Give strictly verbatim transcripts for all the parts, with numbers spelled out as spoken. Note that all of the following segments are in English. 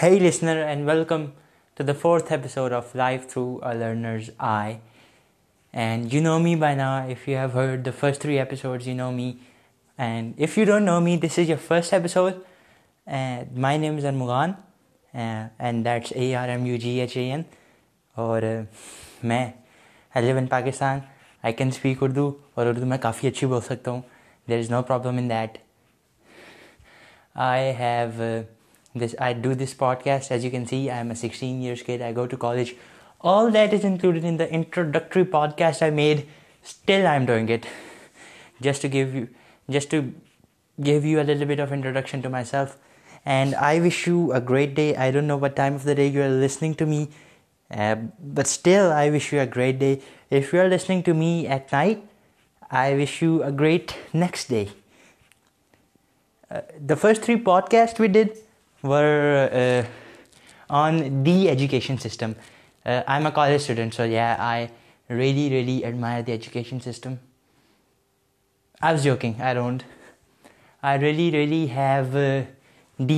Hey listener, and welcome to the fourth episode of Life Through a Learner's Eye. And you know me by now. If you have heard the first three episodes, you know me. And if you don't know me, this is your first episode. Uh, my name is Armugan, uh, and that's A R M U G H A N. اور میں I live in Pakistan. I can speak Urdu, اور اردو میں کافی اچھی بول سکتا ہوں. There is no problem in that. I have this I do this podcast. As you can see, I am a sixteen years kid. I go to college. All that is included in the introductory podcast I made. Still I am doing it just to give you just to give you a little bit of introduction to myself. And I wish you a great day. I don't know what time of the day you are listening to me. Uh, but still, I wish you a great day. If you are listening to me at night, I wish you a great next day. Uh, the first three podcasts we did were uh, on the education system. Uh, I'm a college student, so yeah, I really, really admire the education system. I was joking, I don't. I really, really have uh,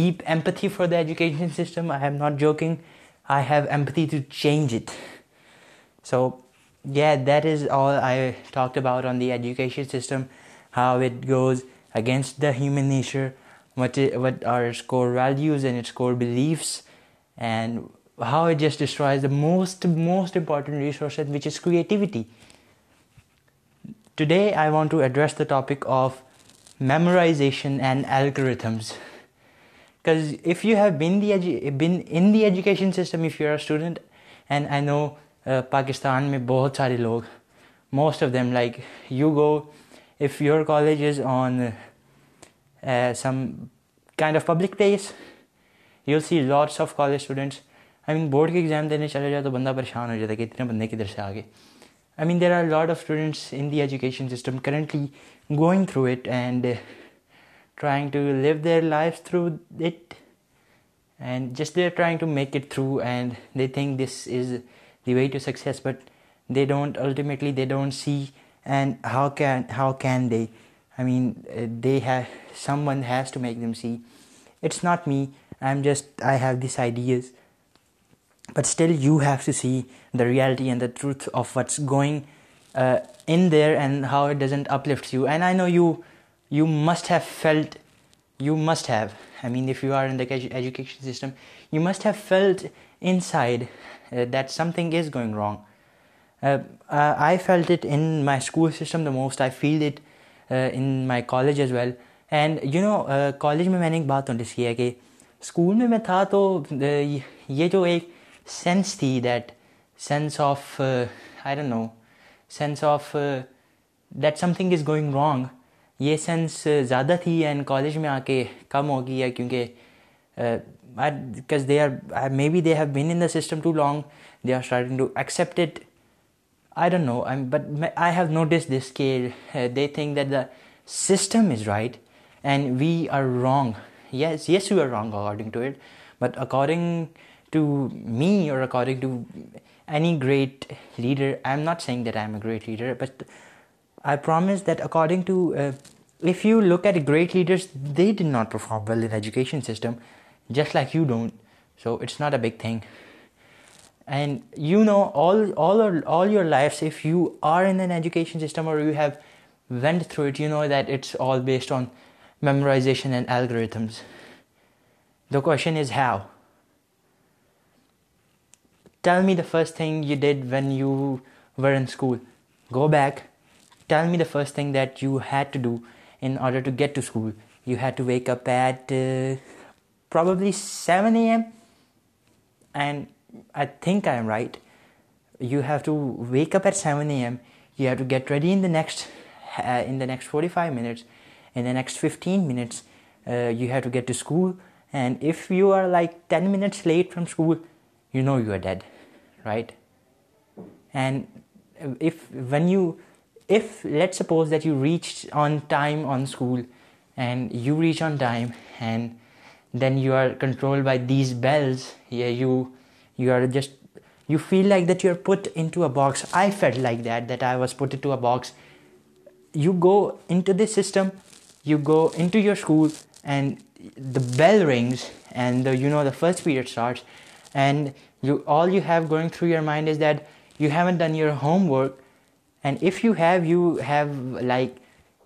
deep empathy for the education system. I am not joking. I have empathy to change it. So yeah, that is all I talked about on the education system, how it goes against the human nature, what it, what are its core values and its core beliefs, and how it just destroys the most most important resource, which is creativity. Today I want to address the topic of memorization and algorithms. Because if you have been the edu- been in the education system, if you're a student, and I know uh, Pakistan mein bahut sare log, most of them, like you go, if your college is on uh, some kind of public place, you'll see lots of college students. I mean, board ke exam dene chale jaye to banda pareshan ho jata hai ki itne bande kidhar se aa gaye. I mean, there are a lot of students in the education system currently going through it and uh, trying to live their lives through it, and just they're trying to make it through, and they think this is the way to success, but they don't ultimately they don't see and how can how can they I mean they have someone has to make them see. It's not me. I'm just I have these ideas, but still you have to see the reality and the truth of what's going uh, in there and how it doesn't uplift you. And I know you You must have felt, you must have, I mean, if you are in the education system, you must have felt inside uh, that something is going wrong. Uh, uh, I felt it in my school system the most. I feel it uh, in my college as well. And you know, uh, college mein maine ek baat notice ki hai ki school mein main tha to uh, ye jo ek sense thi, that sense of, uh, I don't know, sense of uh, that something is going wrong. یہ sense زیادہ تھی and college میں آ کے کم ہو گئی ہے کیونکہ they are maybe they have been in the system too long. They are starting to accept it. I don't know but I have notice this کہ they think that the system is right and we are wrong. Yes yes you are wrong according to it, but according to me or according to any great leader, I am not seeing that I am a great leader, but I promise that according to, uh, if you look at great leaders, they did not perform well in the education system, just like you don't. So it's not a big thing. And you know, all all all your lives, if you are in an education system or you have went through it, you know that it's all based on memorization and algorithms. The question is how? Tell me the first thing you did when you were in school. Go back. Tell me the first thing that you had to do in order to get to school. You had to wake up at uh, probably seven a.m. And I think I am right. You have to wake up at seven a.m. You have to get ready in the next uh, in the next forty-five minutes. In the next fifteen minutes, uh, you have to get to school. And if you are like ten minutes late from school, you know you are dead, right? And if when you... If let's suppose that you reached on time on school and you reach on time, and then you are controlled by these bells. Yeah, you you are just you feel like that you are put into a box. I felt like that that I was put into a box. You go into this system, you go into your school, and the bell rings and the, you know, the first period starts, and you all you have going through your mind is that you haven't done your homework, and if you have, you have like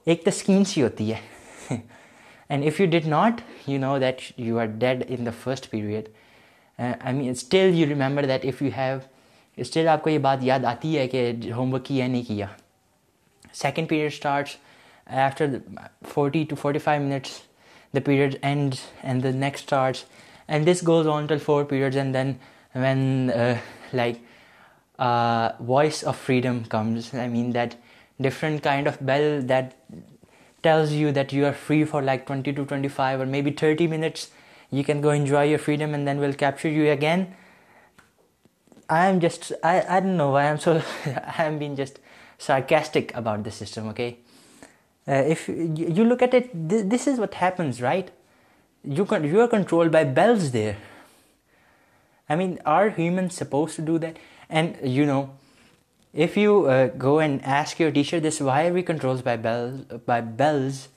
ek to scheme si hoti hai. And if you did not, you know that you are dead in the first period. Uh, I mean, still you remember that if you have, still aapko ye baat yaad aati hai ki homework kiya nahi kiya. Second period starts after forty to forty-five minutes. The period ends and the next starts, and this goes on till four periods, and then when uh, like uh, voice of freedom comes. I mean that different kind of bell that tells you that you are free for like twenty to twenty-five or maybe thirty minutes. You can go enjoy your freedom, and then we'll capture you again. I am just I, I don't know why I'm so I am being just sarcastic about the system, okay? Uh, if you look at it, th- this is what happens, right? You con- you are controlled by bells there. I mean, are humans supposed to do that? And you know, if you uh, go and ask your teacher this, why are we controlled by bells? By bells,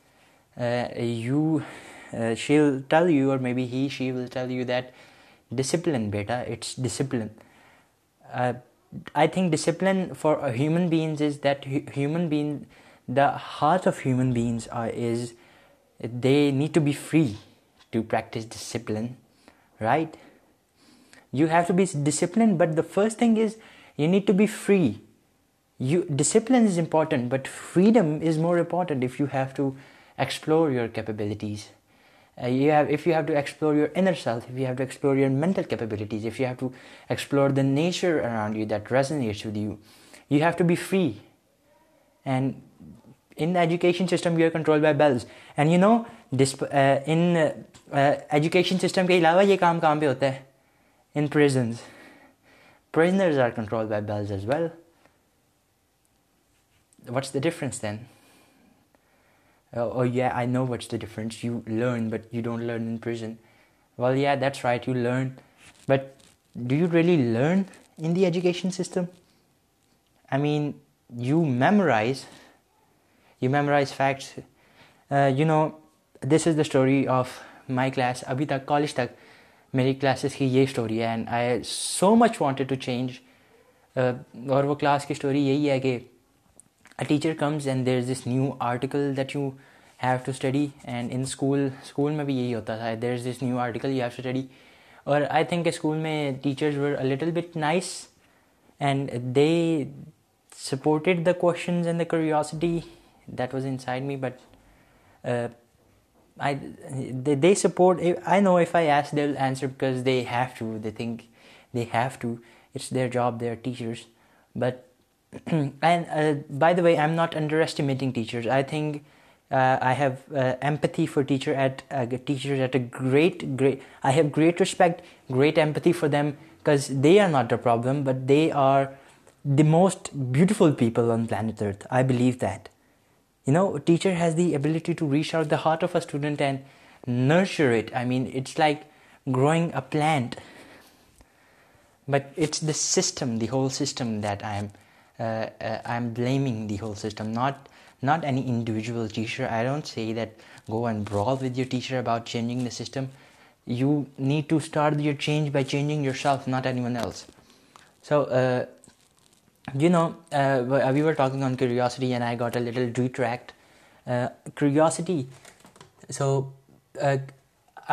uh, you, uh, she'll tell you, or maybe he, she will tell you that discipline, beta, it's discipline. Uh, I think discipline for human beings is that hu- human being. The heart of human beings are, is they need to be free to practice discipline, right? You have to be disciplined, but the first thing is you need to be free. You discipline is important, but freedom is more important if you have to explore your capabilities. Uh, you have, if you have to explore your inner self, if you have to explore your mental capabilities, if you have to explore the nature around you that resonates with you, you have to be free. And in the education system, you are controlled by bells. And you know, disp- uh, in uh, uh, education system ke ilawa ye kaam kaam pe hota hai? In prisons. Prisoners are controlled by bells as well. What's the difference then? Oh, oh yeah, I know what's the difference. You learn, but you don't learn in prison. Well, yeah, that's right, you learn. But do you really learn in the education system? I mean, you memorize... You memorize facts. Uh, you know, this is the story of my class. Abhi tak, college tak, meri classes ki ye story hai, and I so much wanted to change. Uh, aur wo class ki story yehi hai ki a teacher comes and there's this new article that you have to study. And in school, school mein bhi yehi hota tha. There's this new article you have to study. Aur I think in school mein teachers were a little bit nice, and they supported the questions and the curiosity that was inside me, but uh, I they, they support. I know if I ask, they'll answer because they have to. They think they have to. It's their job. They're teachers. But and uh, by the way, I'm not underestimating teachers. I think uh, I have uh, empathy for teacher at uh, teachers at a great great. I have great respect, great empathy for them because they are not the problem, but they are the most beautiful people on planet Earth. I believe that. You know, a teacher has the ability to reach out the heart of a student and nurture it. I mean, it's like growing a plant. But it's the system, the whole system that I'm, uh, uh, I'm blaming the whole system, not not any individual teacher. I don't say that go and brawl with your teacher about changing the system. You need to start your change by changing yourself, not anyone else. So. Uh, You know, uh, we were talking on curiosity and I got a little detract. Uh, curiosity. So, uh,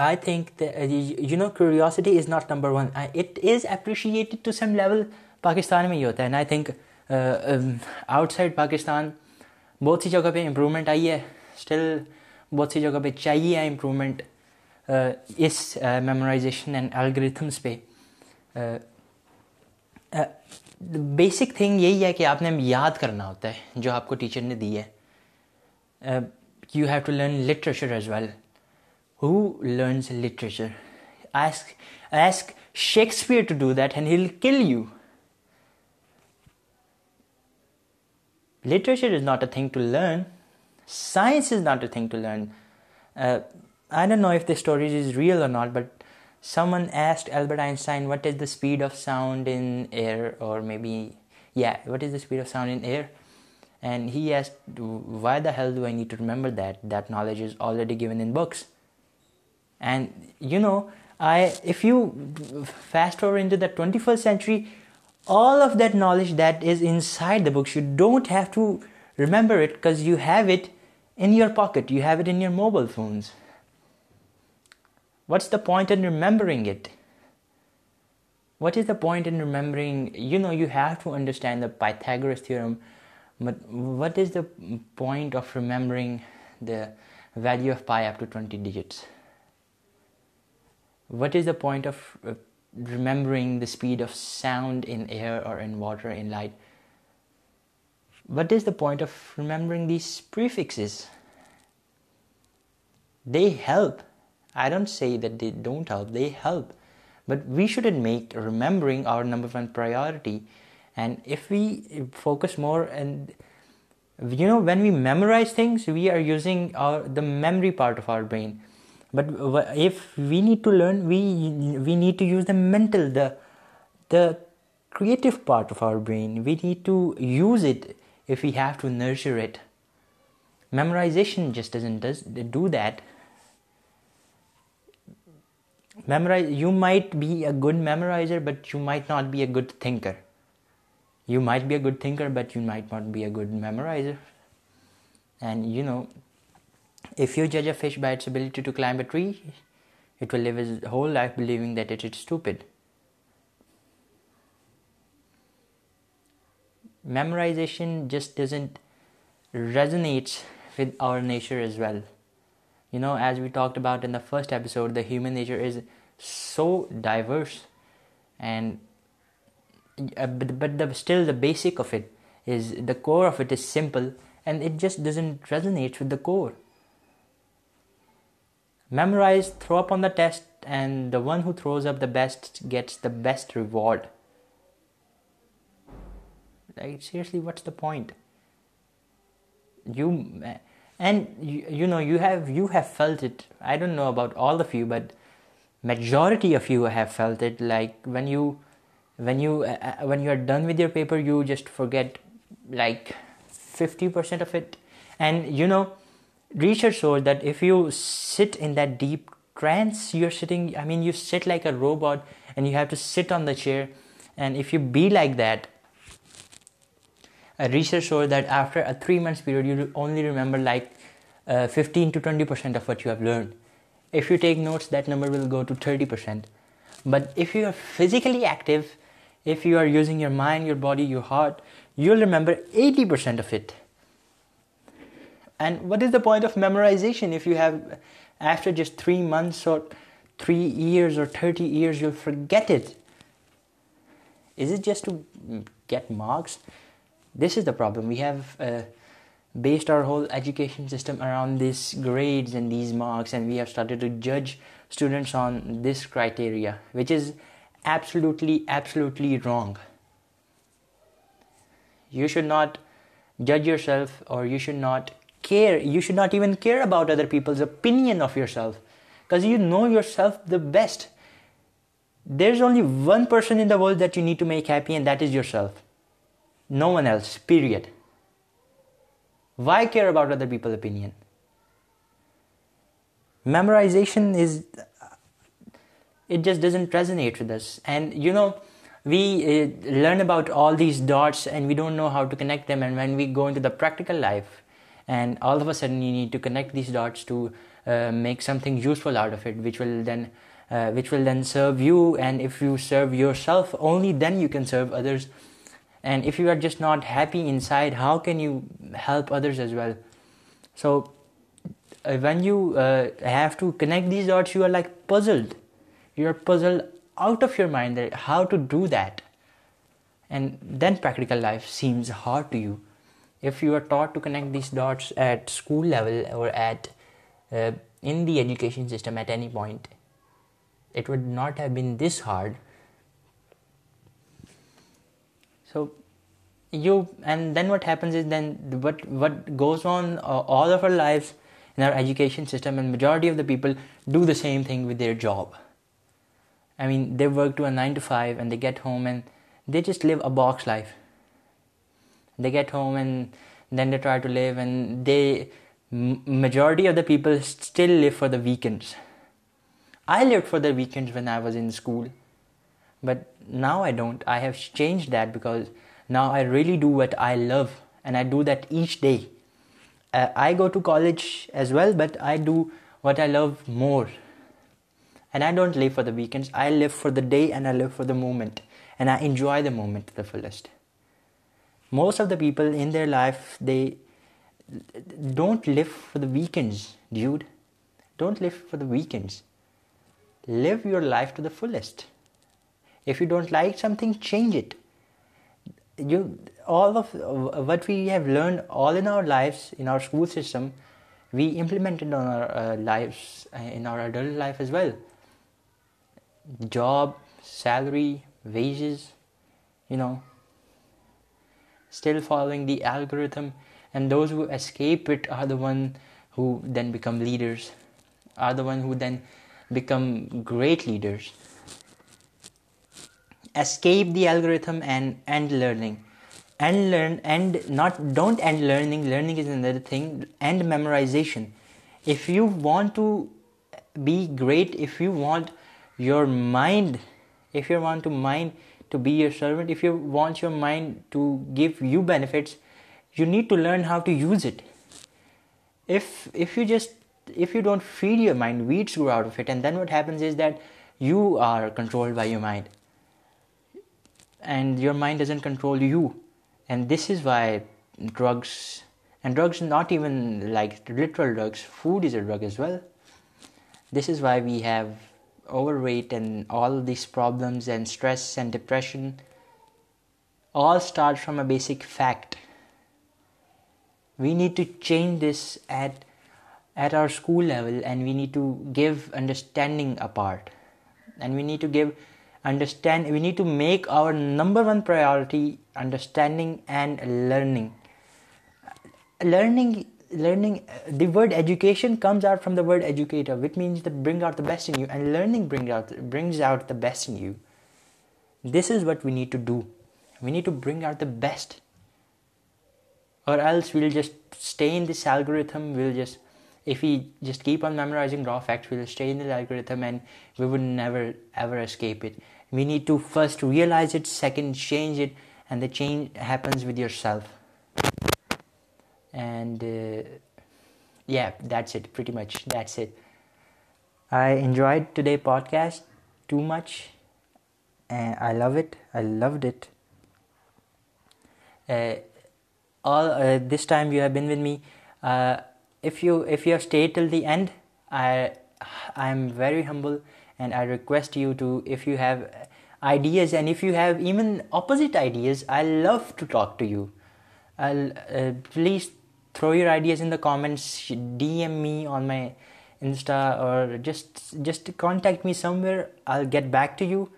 I think, that, uh, you know, curiosity is not number one. I, it is appreciated to some level. Pakistan mein hi hota hai. And I think uh, um, outside Pakistan, both si jagah pe improvement aayi hai. Still, both si jagah pe chahiye hai improvement. Uh, is uh, memorization and algorithms pe. Uh, uh, basic thing یہی ہے کہ آپ نے یاد کرنا ہوتا ہے جو آپ کو ٹیچر نے دی ہے. You have to learn literature as well. Who learns literature? Ask ask Shakespeare to do that and he will kill you. Literature is not a thing to learn. Science is not a thing to learn. I don't know if this stories is real or not, but someone asked Albert Einstein, what is the speed of sound in air? Or maybe, yeah, what is the speed of sound in air? And he asked, why the hell do I need to remember that? That knowledge is already given in books. And, you know, I, if you fast forward into the twenty-first century, all of that knowledge that is inside the books, you don't have to remember it because you have it in your pocket, you have it in your mobile phones. What's the point in remembering it? What is the point in remembering? You know, you have to understand the Pythagoras theorem, but what is the point of remembering the value of pi up to twenty digits? What is the point of remembering the speed of sound in air or in water, in light? What is the point of remembering these prefixes? They help. I don't say that they don't help, they help. But we shouldn't make remembering our number one priority. And if we focus more, and you know, when we memorize things, we are using our, the memory part of our brain. But if we need to learn, we we need to use the mental, the the creative part of our brain. We need to use it if we have to nurture it. Memorization just doesn't does, do that. Memorize. You might be a good memorizer, but you might not be a good thinker. You might be a good thinker, but you might not be a good memorizer. And you know, if you judge a fish by its ability to climb a tree, it will live its whole life believing that it is stupid. Memorization just doesn't resonate with our nature as well. You know, as we talked about in the first episode, the human nature is so diverse, and uh, but, but the, still the basic of it is, the core of it is simple, and it just doesn't resonate with the core. Memorize, throw up on the test, and the one who throws up the best gets the best reward. Like, seriously, what's the point? You... And you, you know, you have you have felt it. I don't know about all of you, but majority of you have felt it. Like when you, when you, uh, when you are done with your paper, you just forget like fifty percent of it. And you know, research shows that if you sit in that deep trance, you're sitting. I mean, you sit like a robot, and you have to sit on the chair. And if you be like that, a research shows that after a three months period, you only remember like uh, fifteen to twenty percent of what you have learned. If you take notes, that number will go to thirty percent. But if you are physically active, if you are using your mind, your body, your heart, you'll remember eighty percent of it. And what is the point of memorization if you have, after just three months or three years or thirty years, you'll forget it? Is it just to get marks? This is the problem. We have uh, based our whole education system around these grades and these marks, and we have started to judge students on this criteria, which is absolutely, absolutely wrong. You should not judge yourself, or you should not care. You should not even care about other people's opinion of yourself, because you know yourself the best. There's only one person in the world that you need to make happy, and that is yourself. No one else, period. Why care about other people's opinion? Memorization is, it just doesn't resonate with us. And you know, we uh, learn about all these dots and we don't know how to connect them. And when we go into the practical life, and all of a sudden you need to connect these dots to uh, make something useful out of it, which will then uh, which will then serve you. And if you serve yourself, only then you can serve others. And if you are just not happy inside, how can you help others as well? So uh, when you uh, have to connect these dots, you are like puzzled. You are puzzled out of your mind that how to do that. And then practical life seems hard to you. If you are taught to connect these dots at school level or at uh, in the education system at any point, it would not have been this hard. So you, and then what happens is then what, what goes on uh, all of our lives in our education system, and majority of the people do the same thing with their job. I mean, they work to a nine to five and they get home and they just live a box life. They get home and then they try to live, and they, majority of the people still live for the weekends. I lived for the weekends when I was in school, but now I don't. I have changed that because now I really do what I love, and I do that each day. Uh, I go to college as well, but I do what I love more. And I don't live for the weekends. I live for the day and I live for the moment. And I enjoy the moment to the fullest. Most of the people in their life, they don't live for the weekends, dude. Don't live for the weekends. Live your life to the fullest. If you don't like something, change it. You, all of what we have learned all in our lives, in our school system, we implemented on our uh, lives, uh, in our adult life as well. Job, salary, wages, you know, still following the algorithm. And those who escape it are the ones who then become leaders, are the ones who then become great leaders. Escape the algorithm and end learning. End learn, end not, don't end learning. Learning is another thing. End memorization. If you want to be great, if you want your mind, if you want to mind to be your servant, if you want your mind to give you benefits, you need to learn how to use it. If if you just if you don't feed your mind, weeds grow out of it, and then what happens is that you are controlled by your mind, and your mind doesn't control you. And this is why drugs, and drugs not even like literal drugs, food is a drug as well. This is why we have overweight and all these problems and stress and depression. All starts from a basic fact. We need to change this at, at our school level, and we need to give understanding a part. And we need to give understand, we need to make our number one priority understanding and learning. Learning, learning, the word education comes out from the word educator, which means to bring out the best in you, and learning bring out, brings out the best in you. This is what we need to do. We need to bring out the best, or else we'll just stay in this algorithm. We'll just, if we just keep on memorizing raw facts, we'll stay in the algorithm and we would never ever escape it. We need to first realize it, second change it, and the change happens with yourself. And uh, yeah, that's it, pretty much, that's it. I enjoyed today's podcast too much, and I love it, I loved it. Uh, all uh, this time you have been with me. Uh, if you if you have stayed till the end, I I am very humble. And I request you to, if you have ideas and if you have even opposite ideas, I love to talk to you. I'll, uh, please throw your ideas in the comments, D M me on my Insta, or just just contact me somewhere. I'll get back to you.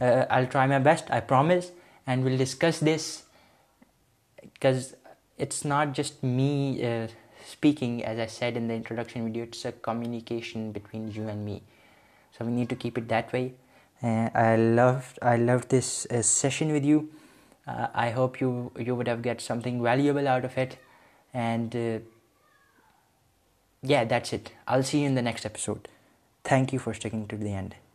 Uh, I'll try my best, I promise. And we'll discuss this, because it's not just me uh, speaking, as I said in the introduction video. It's a communication between you and me. So we need to keep it that way. Uh, I loved, I loved this uh, session with you. Uh, I hope you you would have get something valuable out of it. And uh, yeah, that's it. I'll see you in the next episode. Thank you for sticking to the end.